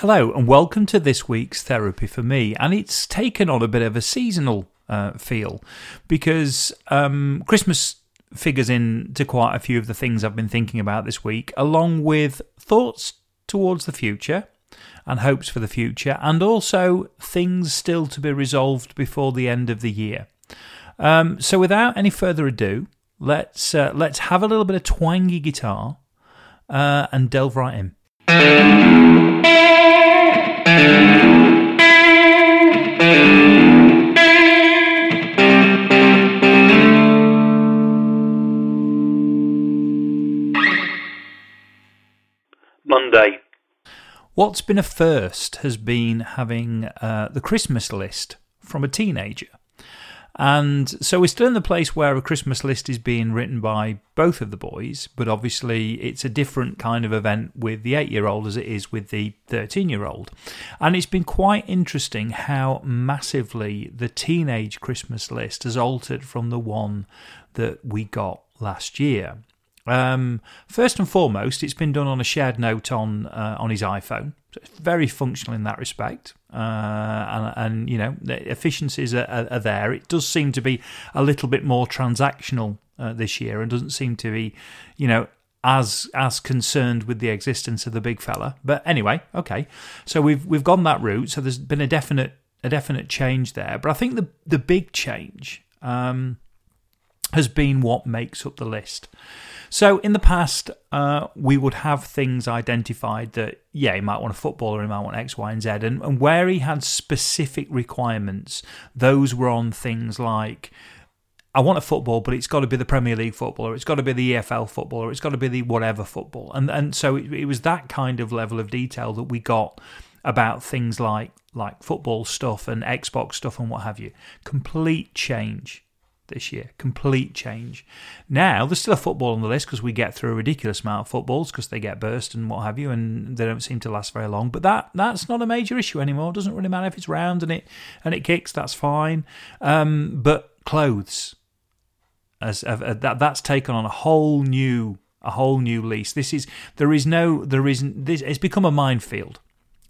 Hello and welcome to this week's Therapy For Me, and it's taken on a bit of a seasonal feel because Christmas figures in to quite a few of the things I've been thinking about this week, along with thoughts towards the future and hopes for the future, and also things still to be resolved before the end of the year. So without any further ado, let's have a little bit of twangy guitar and delve right in. Monday. What's been a first has been having the Christmas list from a teenager. And so we're still in the place where a Christmas list is being written by both of the boys, but obviously it's a different kind of event with the 8-year-old as it is with the 13-year-old. And it's been quite interesting how massively the teenage Christmas list has altered from the one that we got last year. First and foremost, it's been done on a shared note on his iPhone. So it's very functional in that respect. And you know, the efficiencies are there. It does seem to be a little bit more transactional this year, and doesn't seem to be, you know, as concerned with the existence of the big fella. But anyway, okay. So we've gone that route. So there's been a definite change there. But I think the big change has been what makes up the list. So in the past, we would have things identified that, yeah, he might want a footballer, he might want X, Y, and Z. And where he had specific requirements, those were on things like, I want a football, but it's got to be the Premier League football, or it's got to be the EFL football, or it's got to be the whatever football. And so it was that kind of level of detail that we got about things like football stuff and Xbox stuff and what have you. Complete change this year. Complete change. Now, there's still a football on the list because we get through a ridiculous amount of footballs because they get burst and what have you, and they don't seem to last very long. But that's not a major issue anymore. It doesn't really matter if it's round and it kicks, that's fine. But clothes, that's taken on a whole new lease. It's become a minefield.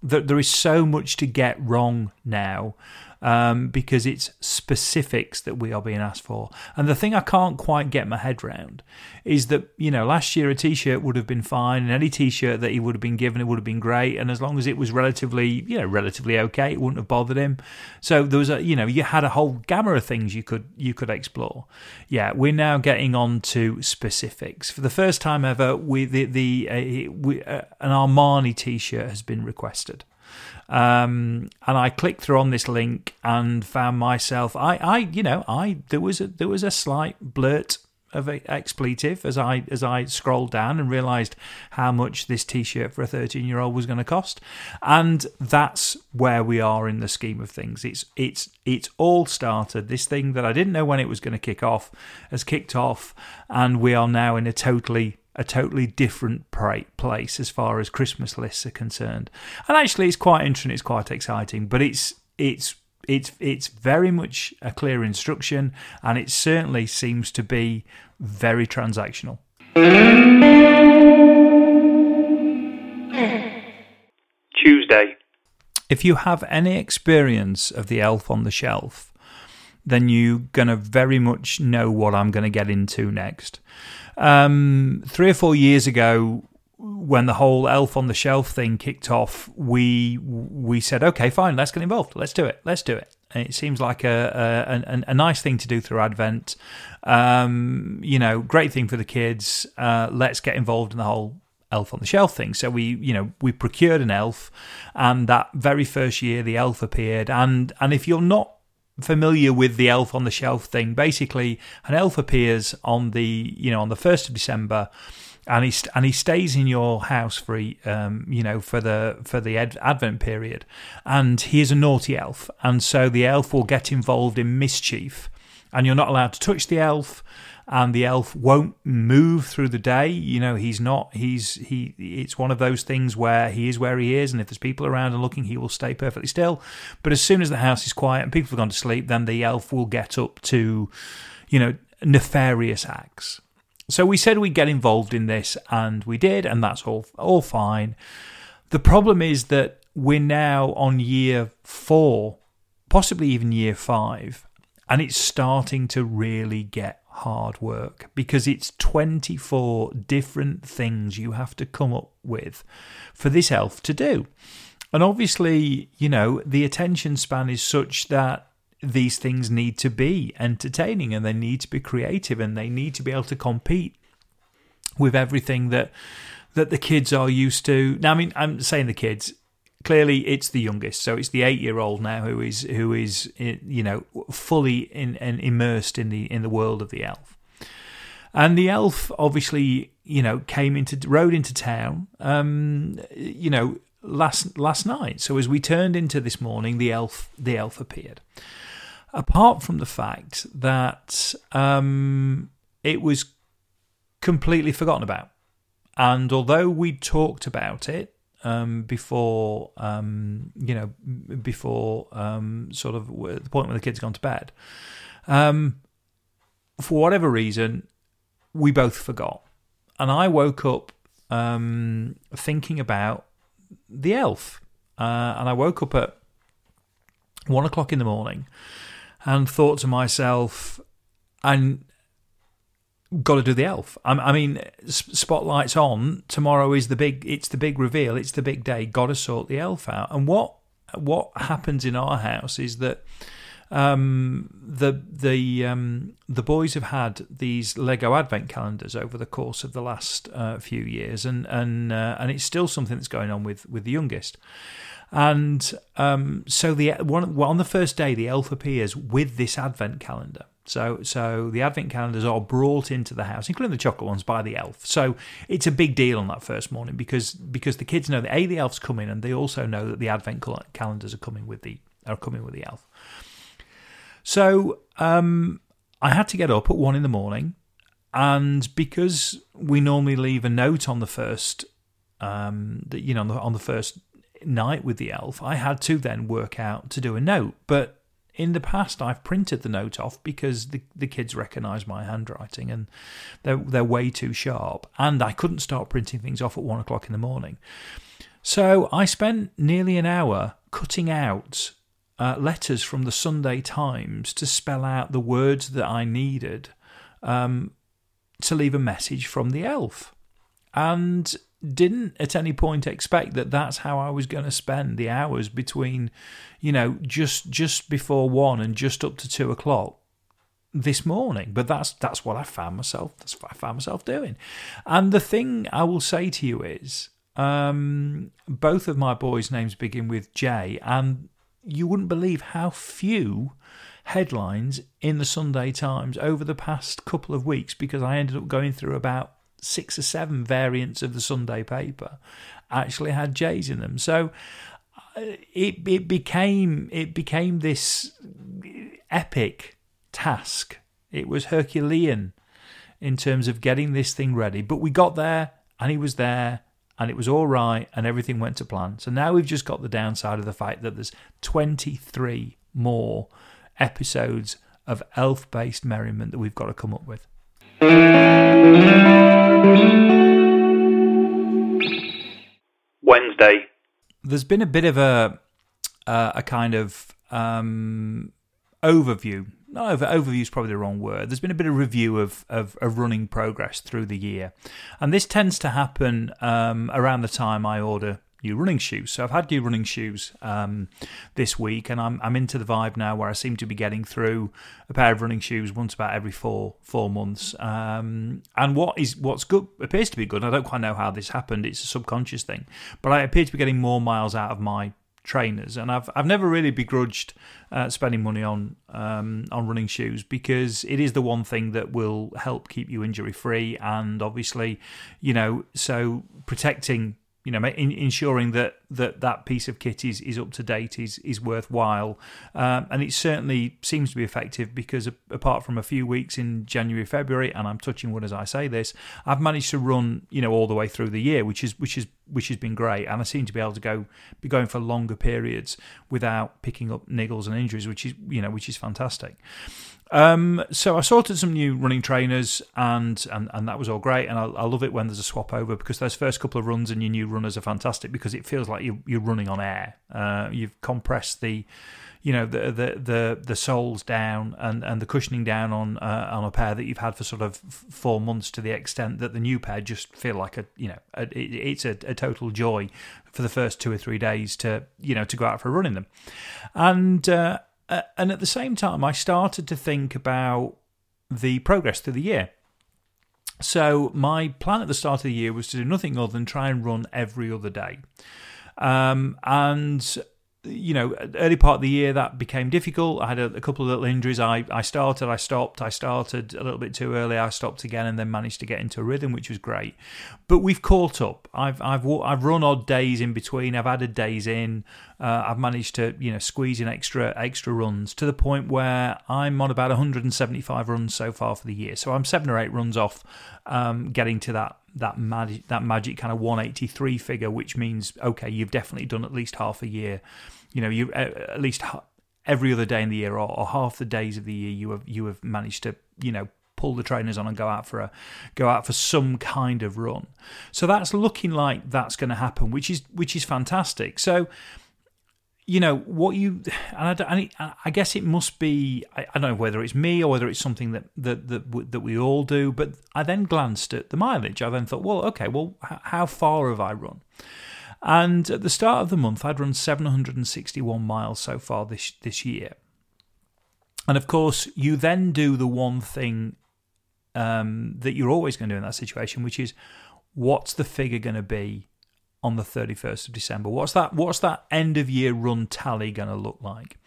There is so much to get wrong now because it's specifics that we are being asked for. And the thing I can't quite get my head round is that, you know, last year a T-shirt would have been fine, and any T-shirt that he would have been given, it would have been great. And as long as it was relatively okay, it wouldn't have bothered him. So there was you had a whole gamma of things you could explore. Yeah, we're now getting on to specifics. For the first time ever, an Armani T-shirt has been requested. And I clicked through on this link and found myself. There was a slight blurt of expletive as I scrolled down and realised how much this T-shirt for a 13-year-old was going to cost. And that's where we are in the scheme of things. It's all started. This thing that I didn't know when it was going to kick off has kicked off, and we are now in a totally different place as far as Christmas lists are concerned. And actually, it's quite interesting. It's quite exciting, but it's very much a clear instruction, and it certainly seems to be very transactional. Tuesday. If you have any experience of the Elf on the Shelf, then you're going to very much know what I'm going to get into next. 3 or 4 years ago, when the whole Elf on the Shelf thing kicked off, we said, okay, fine, let's get involved. Let's do it. And it seems like a nice thing to do through Advent. Great thing for the kids. Let's get involved in the whole Elf on the Shelf thing. So we procured an elf, and that very first year the elf appeared. And if you're not familiar with the Elf on the Shelf thing, basically an elf appears on the 1st of December, and he stays in your house for the Advent period, and he is a naughty elf, and so the elf will get involved in mischief, and you're not allowed to touch the elf, and the elf won't move through the day. It's one of those things where he is where he is, and if there's people around and looking, he will stay perfectly still. But as soon as the house is quiet and people have gone to sleep, then the elf will get up to, nefarious acts. So we said we'd get involved in this, and we did, and that's all fine. The problem is that we're now on year 4, possibly even year 5, and it's starting to really get hard work, because it's 24 different things you have to come up with for this elf to do. And obviously, you know, the attention span is such that these things need to be entertaining, and they need to be creative, and they need to be able to compete with everything that the kids are used to. Now, I mean, I'm saying the kids. Clearly, it's the youngest, so it's the 8-year-old now who is you know, fully immersed in the world of the elf. And the elf, obviously, you know, rode into town, you know, last night. So as we turned into this morning, the elf appeared. Apart from the fact that it was completely forgotten about, and although we talked about it. Before sort of the point where the kids gone to bed, for whatever reason, we both forgot, and I woke up thinking about the elf, and I woke up at 1:00 in the morning, and thought to myself, and. Got to do the elf. I mean, spotlight's on. Tomorrow is it's the big reveal. It's the big day. Got to sort the elf out. And what happens in our house is that the boys have had these Lego advent calendars over the course of the last few years, and it's still something that's going on with the youngest. And so on the first day, the elf appears with this advent calendar. So the advent calendars are brought into the house, including the chocolate ones, by the elf. So it's a big deal on that first morning because the kids know that A, the elf's coming, and they also know that the advent calendars are coming with the elf. So I had to get up at 1 in the morning, and because we normally leave a note on the first, you know, on the first night with the elf, I had to then work out to do a note, but. In the past, I've printed the note off because the kids recognise my handwriting and they're way too sharp. And I couldn't start printing things off at 1:00 in the morning. So I spent nearly an hour cutting out letters from the Sunday Times to spell out the words that I needed to leave a message from the elf. And didn't at any point expect that's how I was going to spend the hours between, you know, just before 1 and just up to 2:00 this morning. But that's what I found myself. That's what I found myself doing. And the thing I will say to you is, both of my boys' names begin with J, and you wouldn't believe how few headlines in the Sunday Times over the past couple of weeks, because I ended up going through about 6 or 7 variants of the Sunday paper actually had J's in them. So it became this epic task. It was Herculean in terms of getting this thing ready. But we got there, and he was there, and it was all right, and everything went to plan. So now we've just got the downside of the fact that there's 23 more episodes of elf-based merriment that we've got to come up with. Wednesday. There's been a bit of a kind of overview. Overview is probably the wrong word. There's been a bit of review of running progress through the year, and this tends to happen around the time I order new running shoes. So I've had new running shoes this week, and I'm into the vibe now where I seem to be getting through a pair of running shoes once about every four months. And what's good appears to be good. And I don't quite know how this happened. It's a subconscious thing, but I appear to be getting more miles out of my trainers, and I've never really begrudged spending money on running shoes, because it is the one thing that will help keep you injury free, and obviously, you know, so protecting. You know, ensuring that piece of kit is up to date is worthwhile, and it certainly seems to be effective, because apart from a few weeks in January, February, and I'm touching wood as I say this, I've managed to run, you know, all the way through the year, which is which has been great. And I seem to be able to be going for longer periods without picking up niggles and injuries, which is fantastic. So I sorted some new running trainers, and that was all great. And I love it when there's a swap over, because those first couple of runs and your new runners are fantastic, because it feels like you're running on air. You've compressed the soles down and the cushioning down on a pair that you've had for sort of 4 months, to the extent that the new pair just feel like it's a total joy for the first 2 or 3 days to go out for a run in them. And at the same time, I started to think about the progress through the year. So my plan at the start of the year was to do nothing other than try and run every other day. Early part of the year, that became difficult. I had a couple of little injuries. I started a little bit too early. I stopped again, and then managed to get into a rhythm, which was great. But we've caught up. I've run odd days in between. I've added days in. I've managed to squeeze in extra runs, to the point where I'm on about 175 runs so far for the year. So I'm 7 or 8 runs off getting to that magic kind of 183 figure, which means, okay, you've definitely done at least half a year. You at least every other day in the year, or half the days of the year, you have managed to pull the trainers on and go out for some kind of run. So that's looking like that's going to happen, which is fantastic. So I guess it must be, I don't know whether it's me or whether it's something that we all do, but I then glanced at the mileage. I then thought, how far have I run? And at the start of the month, I'd run 761 miles so far this year. And of course, you then do the one thing that you're always going to do in that situation, which is, what's the figure going to be on the 31st of December? What's that end of year run tally going to look like?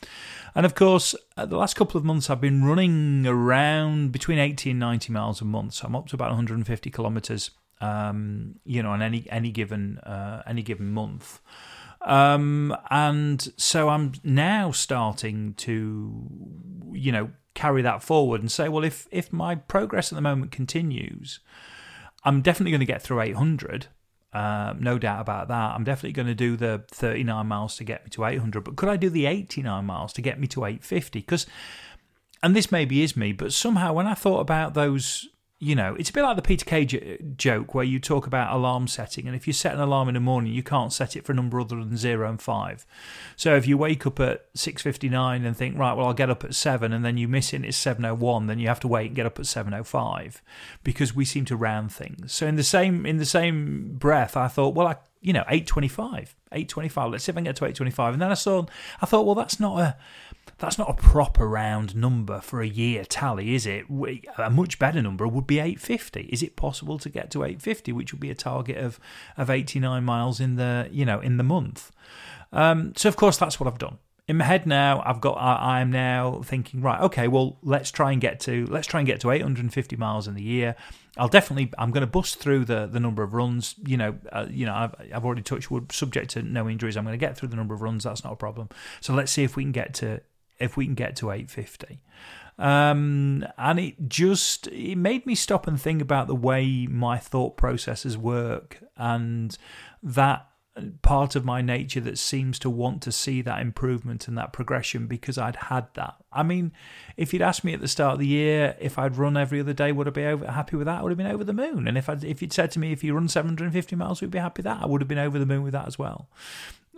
And of course, the last couple of months I've been running around between 80 and 90 miles a month. So I'm up to about 150 kilometers, on any given month. And so I'm now starting to, carry that forward and say, well, if my progress at the moment continues, I'm definitely going to get through 800. No doubt about that. I'm definitely going to do the 39 miles to get me to 800, but could I do the 89 miles to get me to 850? And this maybe is me, but somehow when I thought about those, it's a bit like the Peter Kay joke where you talk about alarm setting, and if you set an alarm in the morning, you can't set it for a number other than 0 and 5. So if you wake up at 6:59 and think, right, well, I'll get up at 7, and then you miss it and it's 7:01, then you have to wait and get up at 7:05, because we seem to round things. So in the same breath, I thought, 8:25. Let's see if I can get to 8:25. And then I thought, well, that's not a proper round number for a year tally, is it? A much better number would be 850. Is it possible to get to 850, which would be a target of 89 miles in the month? So of course that's what I've done. In my head now, I'm now thinking, right, okay, well, let's try and get to 850 miles in the year. I'm going to bust through the number of runs. I've already touched wood, subject to no injuries. I'm going to get through the number of runs. That's not a problem. So let's see if we can get to 850. And it made me stop and think about the way my thought processes work, and that part of my nature that seems to want to see that improvement and that progression, because I'd had that. I mean, if you'd asked me at the start of the year if I'd run every other day, would I be happy with that? I would have been over the moon. And if you'd said to me, if you run 750 miles, we'd be happy with that, I would have been over the moon with that as well.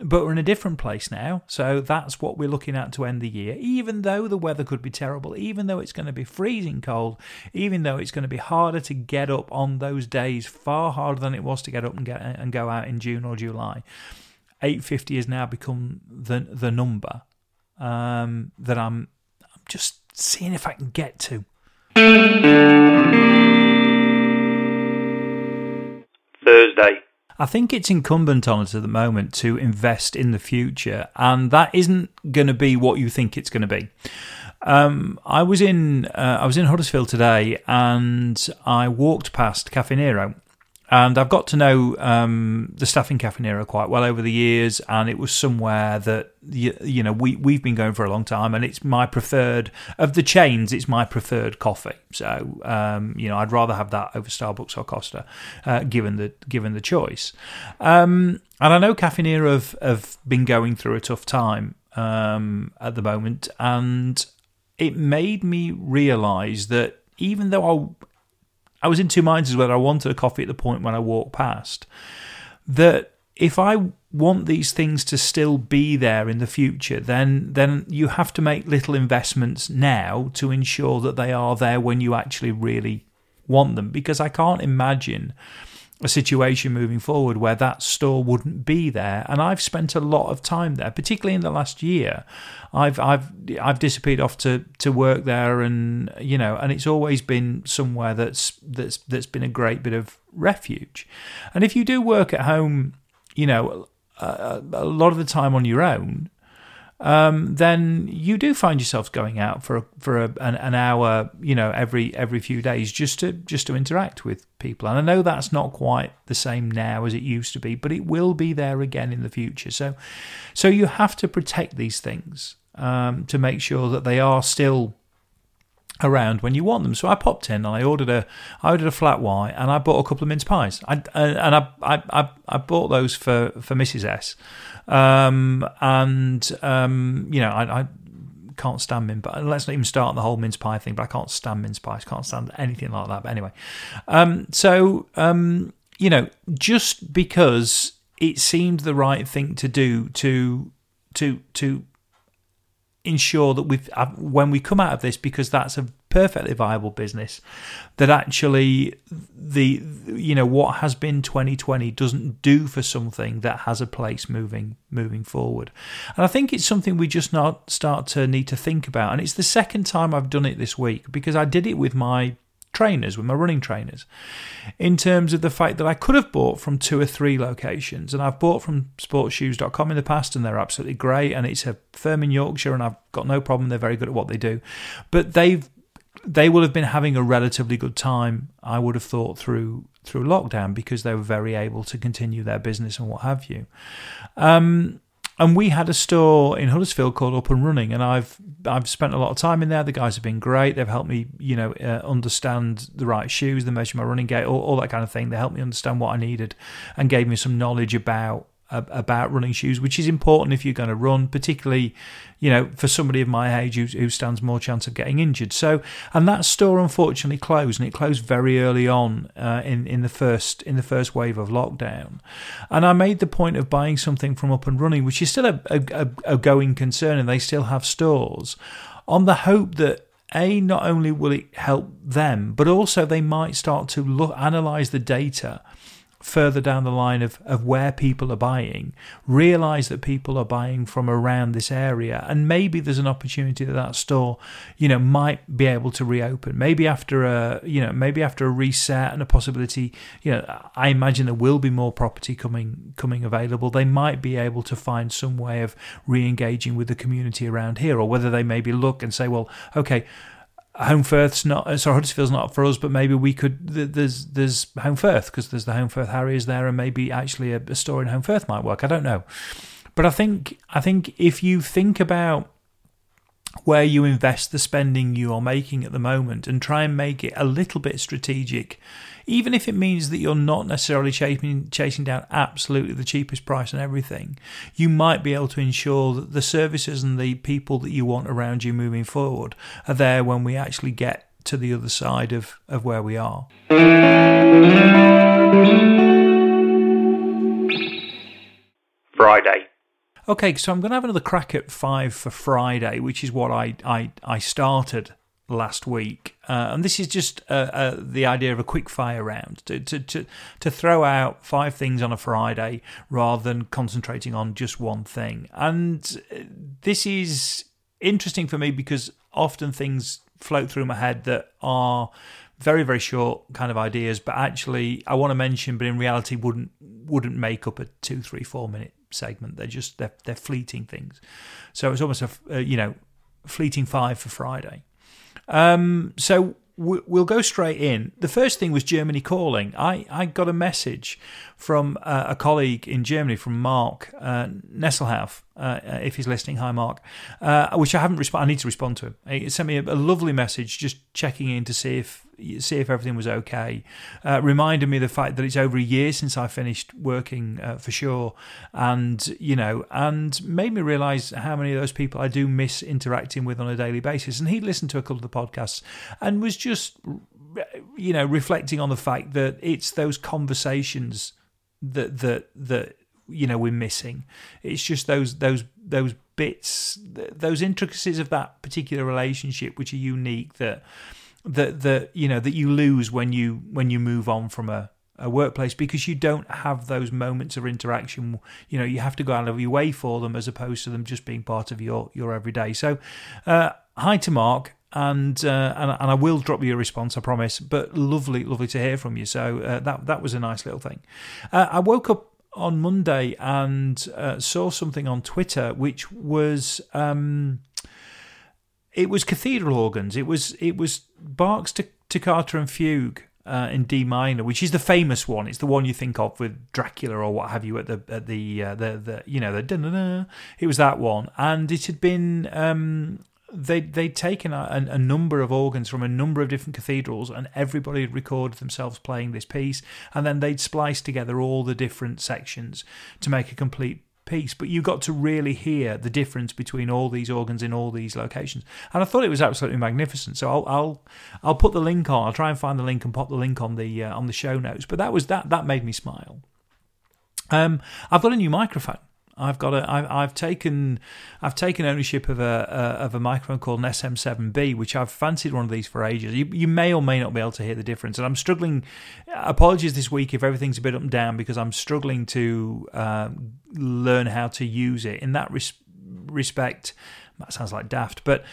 But we're in a different place now, so that's what we're looking at to end the year. Even though the weather could be terrible, even though it's going to be freezing cold, even though it's going to be harder to get up on those days, far harder than it was to get up and go out in June or July, 850 has now become the number that I'm just seeing if I can get to. Thursday. I think it's incumbent on us at the moment to invest in the future, and that isn't going to be what you think it's going to be. I was in Huddersfield today, and I walked past Caffè Nero, And I've got to know the staff in Caffè Nero quite well over the years, and it was somewhere that, you know, we've been going for a long time, and it's my preferred, of the chains, it's my preferred coffee. So, you know, I'd rather have that over Starbucks or Costa, given the choice. And I know Caffè Nero have been going through a tough time at the moment, and it made me realise that even though I was in two minds as whether I wanted a coffee at the point when I walked past, that if I want these things to still be there in the future, then you have to make little investments now to ensure that they are there when you actually really want them. Because I can't imagine a situation moving forward where that store wouldn't be there. And I've spent a lot of time there, particularly in the last year. I've disappeared off to work there, and you know, and it's always been somewhere that's been a great bit of refuge. And if you do work at home, you know, a lot of the time on your own, then you do find yourselves going out for an hour, you know, every few days just to interact with people. And I know that's not quite the same now as it used to be, but it will be there again in the future. So you have to protect these things to make sure that they are still around when you want them. So I popped in and I ordered a flat white, and I bought a couple of mince pies. I bought those for Mrs. S. You know, I can't stand mince pies. Let's not even start the whole mince pie thing, but I can't stand mince pies. Can't stand anything like that. But anyway, you know, just because it seemed the right thing to do to ensure that when we come out of this, because that's a perfectly viable business, that actually the, you know, what has been 2020 doesn't do for something that has a place moving forward. And I think it's something we just not start to need to think about. And it's the second time I've done it this week, because I did it with my trainers, with my running trainers, in terms of the fact that I could have bought from two or three locations, and I've bought from sportsshoes.com in the past, and they're absolutely great, and it's a firm in Yorkshire, and I've got no problem, they're very good at what they do, but they will have been having a relatively good time, I would have thought, through lockdown, because they were very able to continue their business and what have you. And we had a store in Huddersfield called Up and Running, and I've spent a lot of time in there. The guys have been great. They've helped me, you know, understand the right shoes. They measured my running gait, all that kind of thing. They helped me understand what I needed and gave me some knowledge about running shoes, which is important if you're going to run, particularly, you know, for somebody of my age who stands more chance of getting injured. So, and that store unfortunately closed, and it closed very early on in the first wave of lockdown. And I made the point of buying something from Up and Running, which is still a going concern, and they still have stores, on the hope that A, not only will it help them, but also they might start to analyse the data further down the line of where people are buying, realise that people are buying from around this area, and maybe there's an opportunity that store, you know, might be able to reopen. Maybe after a reset and a possibility, you know, I imagine there will be more property coming available. They might be able to find some way of re-engaging with the community around here, or whether they maybe look and say, well, okay, Huddersfield's not for us, but maybe we could. There's Holmfirth, because there's the Holmfirth Harriers there, and maybe actually a store in Holmfirth might work. I don't know, but I think if you think about where you invest the spending you are making at the moment, and try and make it a little bit strategic, even if it means that you're not necessarily chasing down absolutely the cheapest price and everything, you might be able to ensure that the services and the people that you want around you moving forward are there when we actually get to the other side of where we are. Friday. Okay, so I'm going to have another crack at 5 for Friday, which is what I started last week, and this is just the idea of a quick fire round to throw out 5 things on a Friday rather than concentrating on just one thing. And this is interesting for me because often things float through my head that are very, very short kind of ideas, but actually I want to mention, but in reality wouldn't make up a 2, 3, 4 minute segment. They're fleeting things, so it's almost a fleeting 5 for Friday. So We'll go straight in. The first thing was Germany Calling. I got a message from a colleague in Germany, from Mark Nesselhaus, if he's listening. Hi, Mark. Which I haven't responded. I need to respond to him. He sent me a lovely message, just checking in to see if everything was okay. Reminded me of the fact that it's over a year since I finished working for Sure, and made me realise how many of those people I do miss interacting with on a daily basis. And he listened to a couple of the podcasts and was just, reflecting on the fact that it's those conversations that we're missing. It's just those bits, those intricacies of that particular relationship, which are unique, that you lose when you move on from a workplace, because you don't have those moments of interaction. You have to go out of your way for them, as opposed to them just being part of your everyday. So hi to Mark, and I will drop you a response, I promise, but lovely to hear from you. So that was a nice little thing. I woke up on Monday and saw something on Twitter, which was it was cathedral organs. It was Bach's Toccata and Fugue in D minor, which is the famous one. It's the one you think of with Dracula or what have you at the da-na-na. It was that one, and it had been they'd taken a number of organs from a number of different cathedrals, and everybody had recorded themselves playing this piece, and then they'd spliced together all the different sections to make a complete piece. But you got to really hear the difference between all these organs in all these locations, and I thought it was absolutely magnificent. So I'll put the link on. I'll try and find the link and pop the link on the show notes. But that made me smile. I've got a new microphone. I've taken ownership of a microphone called an SM7B, which I've fancied one of these for ages. You may or may not be able to hear the difference, and I'm struggling. Apologies this week if everything's a bit up and down, because I'm struggling to learn how to use it. In that respect, that sounds like daft, but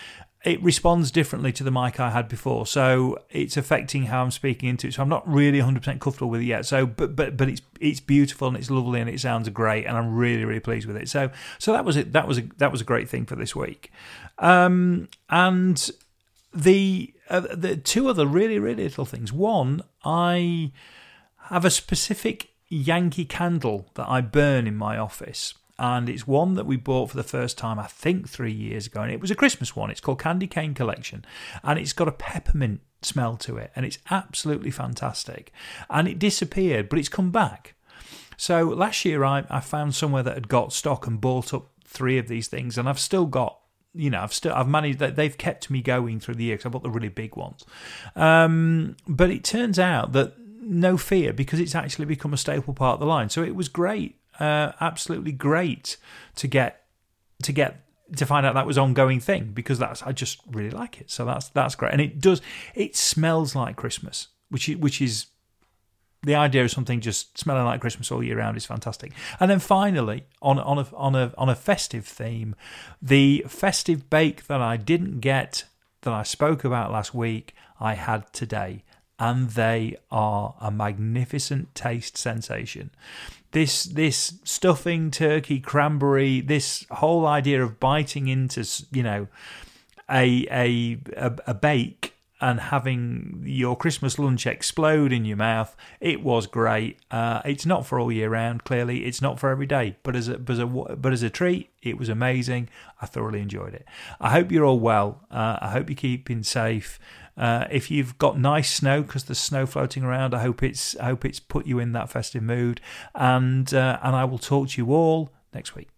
it responds differently to the mic I had before, so it's affecting how I'm speaking into it. So I'm not really 100% comfortable with it yet. So, but it's beautiful, and it's lovely, and it sounds great, and I'm really pleased with it. So that was it. That was a great thing for this week. And the two other really little things. One, I have a specific Yankee candle that I burn in my office. And it's one that we bought for the first time, I think, 3 years ago. And it was a Christmas one. It's called Candy Cane Collection. And it's got a peppermint smell to it. And it's absolutely fantastic. And it disappeared, but it's come back. So last year, I found somewhere that had got stock and bought up 3 of these things. And I've still got, I've managed that. They've kept me going through the year, because I bought the really big ones. But it turns out that no fear, because it's actually become a staple part of the line. So it was great. Absolutely great to find out that was an ongoing thing, because I just really like it. So that's great, and it smells like Christmas, which is the idea of something just smelling like Christmas all year round is fantastic. And then finally, on a festive theme, the festive bake that I didn't get, that I spoke about last week, I had today, and they are a magnificent taste sensation. This stuffing, turkey, cranberry, this whole idea of biting into a bake and having your Christmas lunch explode in your mouth, it was great. It's not for all year round, clearly. It's not for every day, but as a treat, it was amazing. I thoroughly enjoyed it. I hope you're all well. I hope you're keeping safe. If you've got nice snow, because there's snow floating around, I hope it's put you in that festive mood. And I will talk to you all next week.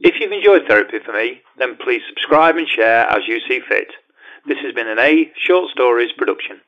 If you've enjoyed Therapy For Me, then please subscribe and share as you see fit. This has been an A Short Stories production.